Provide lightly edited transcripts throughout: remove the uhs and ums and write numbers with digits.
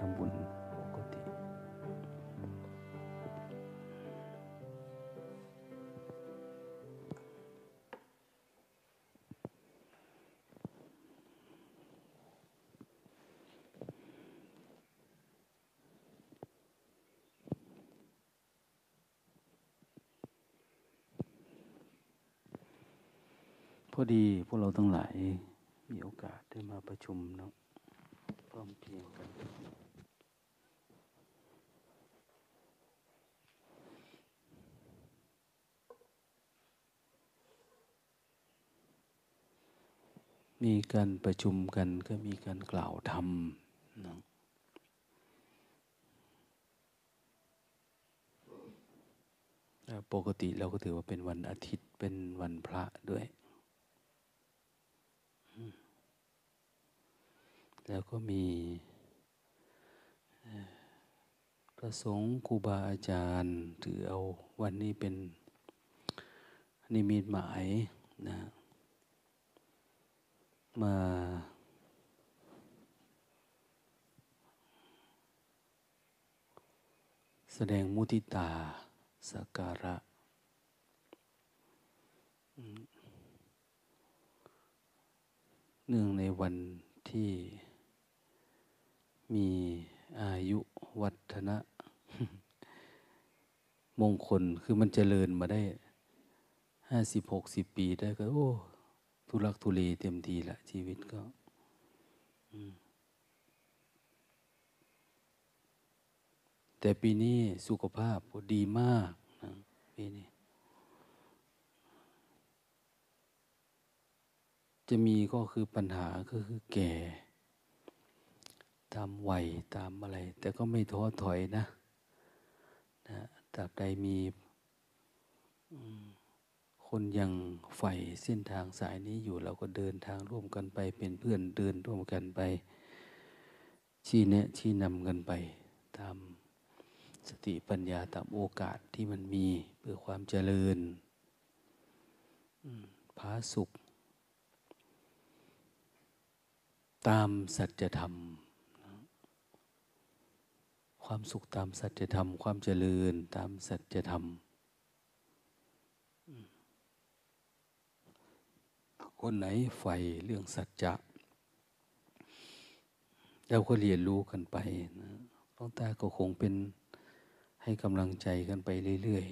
ทำบุญปกติพอดีพวกเราทั้งหลายมีโอกาสได้มาประชุมนะพร้อมเพรียงกันมีการประชุมกันก็มีการกล่าวธรรมนะปกติเราก็ถือว่าเป็นวันอาทิตย์เป็นวันพระด้วยแล้วก็มีพระสงฆ์ครูบาอาจารย์ถือเอาวันนี้เป็นนิมิตหมายนะมาแสดงมุทิตาสักการะเนื่องในวันที่มีอายุวัฒนะมงคลคือมันเจริญมาได้50-60 ปีได้ก็โอ้ทุรักทุเลเต็มทีละชีวิตก็แต่ปีนี้สุขภาพดีมากนะปีนี้จะมีก็คือปัญหาก็คือแก่ตามวัยตามอะไรแต่ก็ไม่ท้อถอยนะตราบใดมีคนยังใฝ่เส้นทางสายนี้อยู่เราก็เดินทางร่วมกันไปเป็นเพื่อนเดินร่วมกันไปชี้แนะชี้นำกันไปตามสติปัญญาตามโอกาสที่มันมีเพื่อความเจริญผาสุขตามสัจธรรมความสุขตามสัจธรรมความเจริญตามสัจธรรมคนไหนใฝ่เรื่องสัจจะเราก็เรียนรู้กันไปนะหลวงตาก็คงเป็นให้กำลังใจกันไปเรื่อย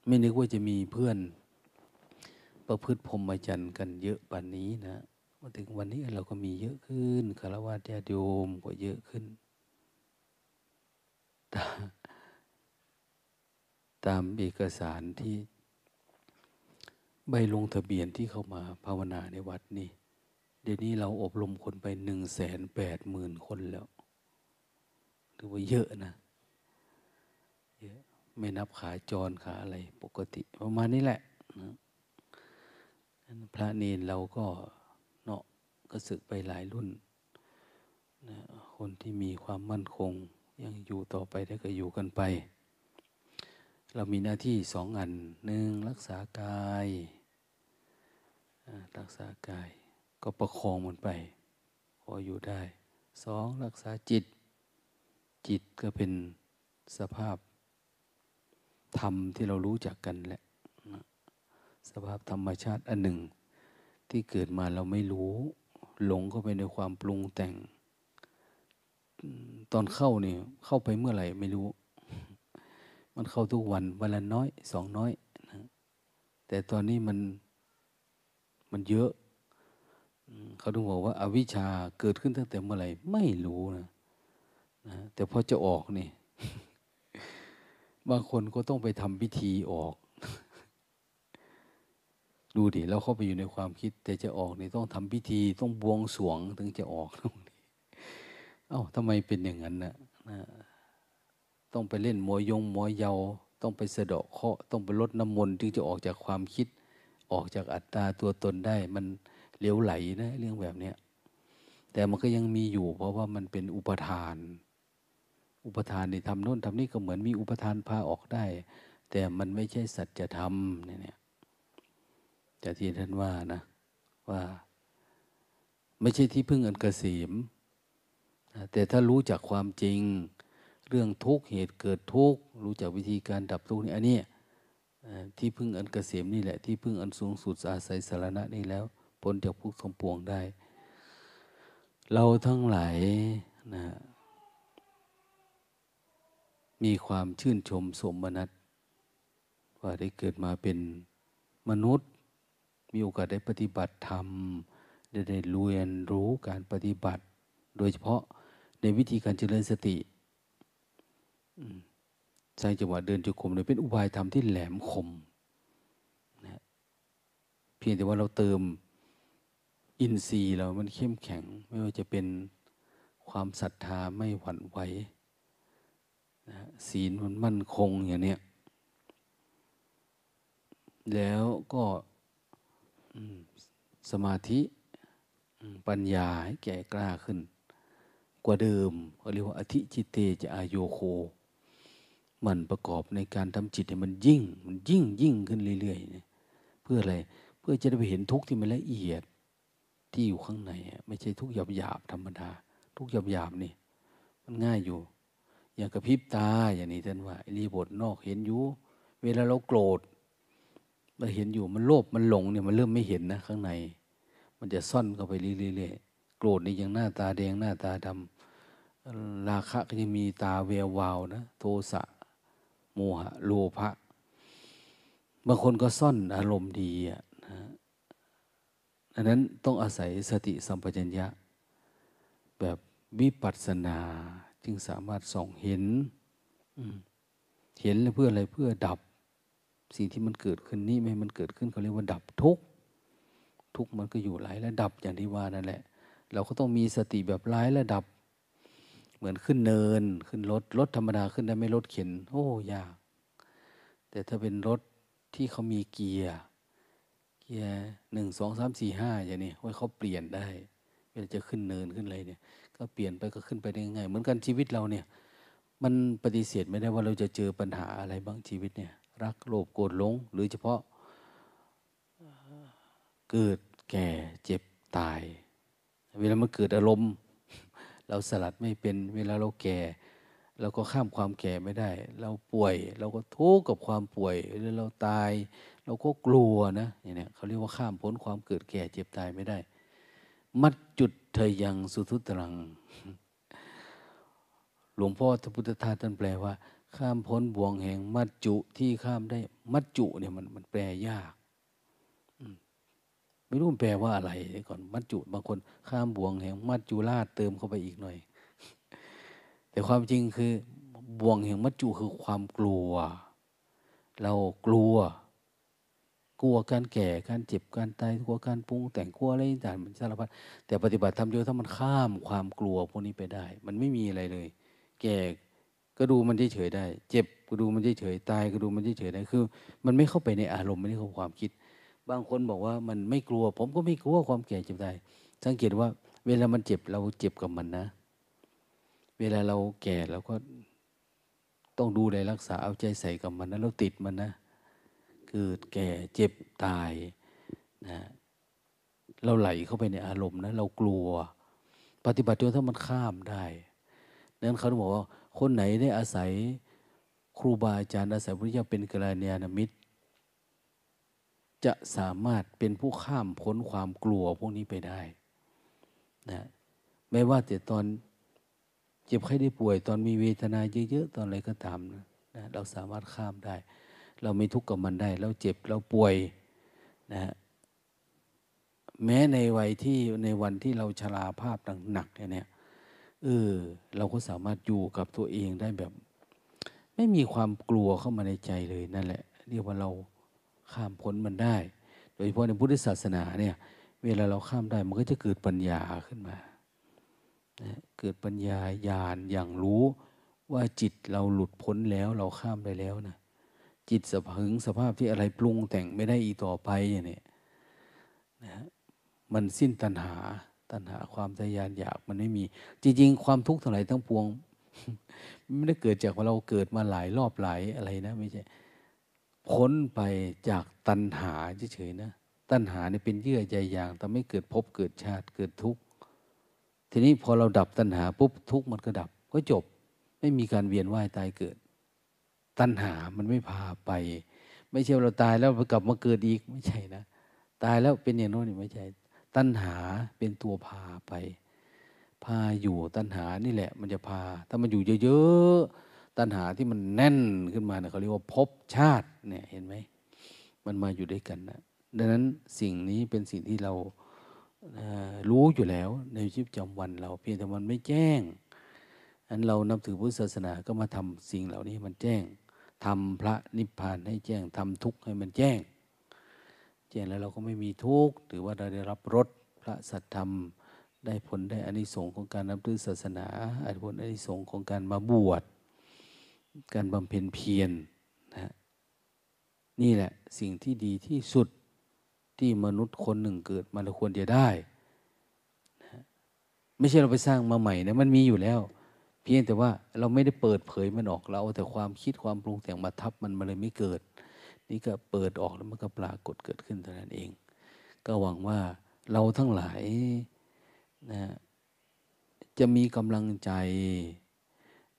ๆไม่นึกว่าจะมีเพื่อนประพฤติพรหมจรรย์กันเยอะป่านนี้นะมาถึงวันนี้เราก็มีเยอะขึ้นฆราวาสญาติโยมก็เยอะขึ้นตามเอกสารที่ใบลงทะเบียนที่เข้ามาภาวนาในวัดนี่เดี๋ยวนี้เราอบรมคนไป 180,000 คนแล้วถือว่าเยอะนะเยอะไม่นับขาจรขาอะไรปกติประมาณนี้แหละนะพระเนรเราก็เนาะก็ศึกไปหลายรุ่นนะคนที่มีความมั่นคงยังอยู่ต่อไปได้ก็อยู่กันไปเรามีหน้าที่2 อัน1รักษากายรักษากายก็ประคองมันไปพออยู่ได้2รักษาจิตจิตก็เป็นสภาพธรรมที่เรารู้จักกันแหละสภาพธรรมชาติอันหนึ่งที่เกิดมาเราไม่รู้หลงเข้าไปในความปรุงแต่งตอนเข้าเนี่ยเข้าไปเมื่อไหร่ไม่รู้มันเข้าทุกวันวันละน้อย2 น้อยนะแต่ตอนนี้มันเยอะเขาถึงบอกว่าอวิชชาเกิดขึ้นตั้งแต่เมื่อไหร่ไม่รู้นะแต่พอจะออกนี่บางคนก็ต้องไปทำพิธีออกดูดิเราเข้าไปอยู่ในความคิดแต่จะออกนี่ต้องทำพิธีต้องบวงสรวงถึงจะออกตรงนี้เอ้าทำไมเป็นอย่างนั้นนะต้องไปเล่นมวยยงมวยเยาต้องไปสะเดาะเคราะห์ต้องไปรดน้ำมนต์ถึงจะออกจากความคิดออกจากอัตตาตัวตนได้มันเหลวไหลนะเรื่องแบบนี้แต่มันก็ยังมีอยู่เพราะว่ามันเป็นอุปทานอุปทานนี่ทำโน่นทำนี่ก็เหมือนมีอุปทานพาออกได้แต่มันไม่ใช่สัจธรรมเนี่ย จากที่ท่านว่านะว่าไม่ใช่ที่พึ่งอันเกษมแต่ถ้ารู้จักความจริงเรื่องทุกข์เหตุเกิดทุกข์รู้จักวิธีการดับทุกข์นี่อันนี้ที่พึ่งอันเกษมนี่แหละที่พึ่งอันสูงสุดอาศัยสารณะนี่แล้วพ้นจากทุกข์ทั้งปวงได้เราทั้งหลายนะมีความชื่นชมสมนัสว่าได้เกิดมาเป็นมนุษย์มีโอกาสได้ปฏิบัติธรรมได้เรียนรู้การปฏิบัติโดยเฉพาะในวิธีการเจริญสติใช้จังหวะเดินจงกรมเลยเป็นอุบายธรรมที่แหลมคมนะเพียงแต่ว่าเราเติมอินทรีย์เรามันเข้มแข็งไม่ว่าจะเป็นความศรัทธาไม่หวั่นไหวนะศีลมันมั่นคงอย่างเนี้ยแล้วก็สมาธิปัญญาให้แก่กล้าขึ้นกว่าเดิมเขาเรียกว่าอธิจิตเตจะอายโยโคมันประกอบในการทำจิตให้มันยิ่งขึ้นเรื่อยๆเพื่ออะไรเพื่อจะได้ไปเห็นทุกข์ที่มันละเอียดที่อยู่ข้างในไม่ใช่ทุกข์หยาบๆธรรมดาทุกข์หยาบๆนี่มันง่ายอยู่อย่างกระพริบตาอย่างนี้ท่านว่ารีบทนอกเห็นอยู่เวลาเราโกรธเราเห็นอยู่มันโลภมันหลงเนี่ยมันเริ่มไม่เห็นนะข้างในมันจะซ่อนเข้าไปเรื่อยๆโกรธนี่ยังหน้าตาแดงหน้าตาดำราคะก็ยังมีตาแวววาวนะโทสะโมหะโลภะบางคนก็ซ่อนอารมณ์ดีนะอันนั้นต้องอาศัยสติสัมปชัญญะแบบวิปัสสนาจึงสามารถส่องเห็นเพื่ออะไรเพื่อดับสิ่งที่มันเกิดขึ้นนี่ไม่ให้มันเกิดขึ้นเขาเรียกว่าดับทุกข์ทุกข์มันก็อยู่หลายระดับอย่างที่ว่านั่นแหละเราก็ต้องมีสติแบบหลายระดับเหมือนขึ้นเนินขึ้นรถธรรมดาขึ้นได้ไม่รถเข็นโอ้ยากแต่ถ้าเป็นรถที่เขามีเกียร์1 2 3 4 5อย่างนี้ว่าเขาเปลี่ยนได้เวลาจะขึ้นเนินขึ้นอะไรเนี่ยก็เปลี่ยนไปก็ขึ้นไปได้ง่ายเหมือนกันชีวิตเราเนี่ยมันปฏิเสธไม่ได้ว่าเราจะเจอปัญหาอะไรบ้างชีวิตเนี่ยรักโลภโกรธหลงหรือเฉพาะเกิดแก่เจ็บตายเวลามันเกิดอารมณ์เราสลัดไม่เป็นเวลาเราแก่เราก็ข้ามความแก่ไม่ได้เราป่วยเราก็ทุกข์กับความป่วยหรือเราตายเราก็กลัวนะอย่างเนี้ยเขาเรียกว่าข้ามพ้นความเกิดแก่เจ็บตายไม่ได้มัจจุทยังสุทุตรังหลวงพ่อพุทธทาสท่านแปลว่าข้ามพ้นบ่วงแห่งมัจจุที่ข้ามได้มัจจุเนี่ยมันแปลยากไม่รู้มันแปลว่าอะไรก่อนมัจจุบางคนข้ามบ่วงแห่งมัจจุราชเติมเข้าไปอีกหน่อยแต่ความจริงคือบ่วงแห่งมัจจุคือความกลัวเรากลัวการแก่การเจ็บการตายกลัวการปรุงแต่งกลัวอะไรต่างๆสารพัดแต่ปฏิบัติธรรมโยถ้ามันข้ามความกลัวพวกนี้ไปได้มันไม่มีอะไรเลยแก่ก็ดูมันเฉยๆได้เจ็บก็ดูมันเฉยๆตายก็ดูมันเฉยๆได้คือมันไม่เข้าไปในอารมณ์ไม่ได้เข้าความคิดบางคนบอกว่ามันไม่กลัวผมก็ไม่กลัวความแก่เจ็บตายสังเกตว่าเวลามันเจ็บเราเจ็บกับมันนะเวลาเราแก่เราก็ต้องดูแลรักษาเอาใจใส่กับมันนะเราติดมันนะเกิดแก่เจ็บตายนะเราไหลเข้าไปในอารมณ์นะเรากลัวปฏิบัติโดยถ้ามันข้ามได้นั้นเขาบอกว่าคนไหนได้อาศัยครูบาอาจารย์อาศัยพระเจ้าเป็นกัลยาณมิตรจะสามารถเป็นผู้ข้ามพ้นความกลัวพวกนี้ไปได้นะไม่ว่าแต่ตอนเจ็บไข้ได้ป่วยตอนมีเวทนาเยอะๆตอนอะไรก็ตามนะเราสามารถข้ามได้เราไม่ทุกข์กับมันได้เราเจ็บเราป่วยนะฮะแม้ในวัยที่ในวันที่เราชราภาพหนักๆเนี่ยเราก็สามารถอยู่กับตัวเองได้แบบไม่มีความกลัวเข้ามาในใจเลยนั่นแหละเรียกว่าเราข้ามพ้นมันได้โดยเฉพาะในพุทธศาสนาเนี่ยเวลาเราข้ามได้มันก็จะเกิดปัญญาขึ้นมานะเกิดปัญญาญาณอย่างรู้ว่าจิตเราหลุดพ้นแล้วเราข้ามได้แล้วนะจิตสะพึงสภาพที่อะไรปรุงแต่งไม่ได้อีกต่อไปอย่างนี้นะมันสิ้นตัณหาความทะยานอยากมันไม่มีจริงๆความทุกข์ทั้งหลายทั้งปวงไม่ได้เกิดจากว่าเราเกิดมาหลายรอบหลายอะไรนะไม่ใช่พ้นไปจากตัณหาเฉยๆนะ ตัณหาเนี่ยเป็นเยื่อใยอย่างทำให้เกิดภพเกิดชาติเกิดทุกข์ทีนี้พอเราดับตัณหาปุ๊บทุกข์มันก็ดับก็จบไม่มีการเวียนว่ายตายเกิดตัณหามันไม่พาไปไม่ใช่เราตายแล้วกลับมาเกิดอีกไม่ใช่นะตายแล้วเป็นอย่างโน้นนี่ไม่ใช่ตัณหาเป็นตัวพาไปพาอยู่ตัณหานี่แหละมันจะพาถ้ามันอยู่เยอะๆตัณหาที่มันแน่นขึ้นมาเนี่ยเขาเรียกว่าภพชาติเนี่ยเห็นไหมมันมาอยู่ด้วยกันนะดังนั้นสิ่งนี้เป็นสิ่งที่เรารู้อยู่แล้วในชีวิตประจำวันเราเพียงแต่มันไม่แจ้งอันเรานับถือพุทธศาสนาก็มาทำสิ่งเหล่านี้มันแจ้งทำพระนิพพานให้แจ้งทำทุกข์ให้มันแจ้งแจ้งแล้วเราก็ไม่มีทุกข์ถือว่าเราได้รับรสพระสัทธรรมได้ผลได้อานิสงส์ของการนับถือศาสนาได้ผลอานิสงส์ของการมาบวชการบำเพ็ญเพียรนะนี่แหละสิ่งที่ดีที่สุดที่มนุษย์คนหนึ่งเกิดมาแล้วควรจะได้นะไม่ใช่เราไปสร้างมาใหม่นะมันมีอยู่แล้วเพียงแต่ว่าเราไม่ได้เปิดเผยมันออกเราเอาแต่ความคิดความปรุงแต่งมาทับมันมาเลยไม่เกิดนี่ก็เปิดออกแล้วมันก็ปรากฏเกิดขึ้นเท่านั้นเองก็หวังว่าเราทั้งหลายนะจะมีกำลังใจ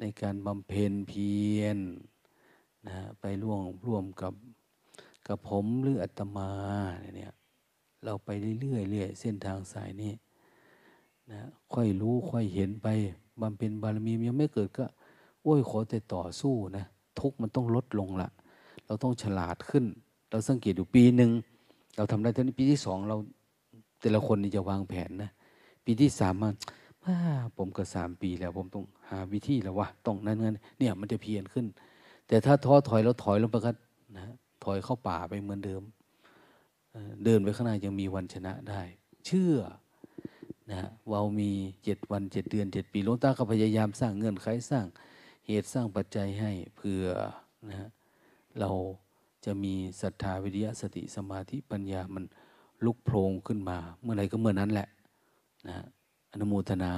ในการบำเพ็ญเพียรนะไปร่วมกับผมหรืออาตมาเนี่ยเราไปเรื่อยๆเส้นทางสายนี้นะค่อยรู้ค่อยเห็นไปบำเพ็ญบารมียังไม่เกิดก็โอ้ยขอแต่ต่อสู้นะทุกมันต้องลดลงละเราต้องฉลาดขึ้นเราสังเกตดูปีหนึ่งเราทำได้เท่านี้ปีที่สองเราแต่ละคนนี่จะวางแผนนะปีที่สามผมก็3 ปีแล้วผมต้องหาวิธีแล้ววะต้องนั่นงั้นเนี่ยมันจะเพียรขึ้นแต่ถ้าท้อถอยเราถอยลงไปก็นะถอยเข้าป่าไปเหมือนเดิมเดินไปข้างหน้ายังมีวันชนะได้เชื่อนะเรามี7 วัน7 เดือน7 ปีหลวงตาก็พยายามสร้างเงื่อนไขสร้างเหตุสร้างปัจจัยให้เพื่อนะเราจะมีศรัทธาวิริยะสติสมาธิปัญญามันลุกโผล่ขึ้นมาเมื่อไหร่ก็เมื่อนั้นแหละนะอนุโมทนา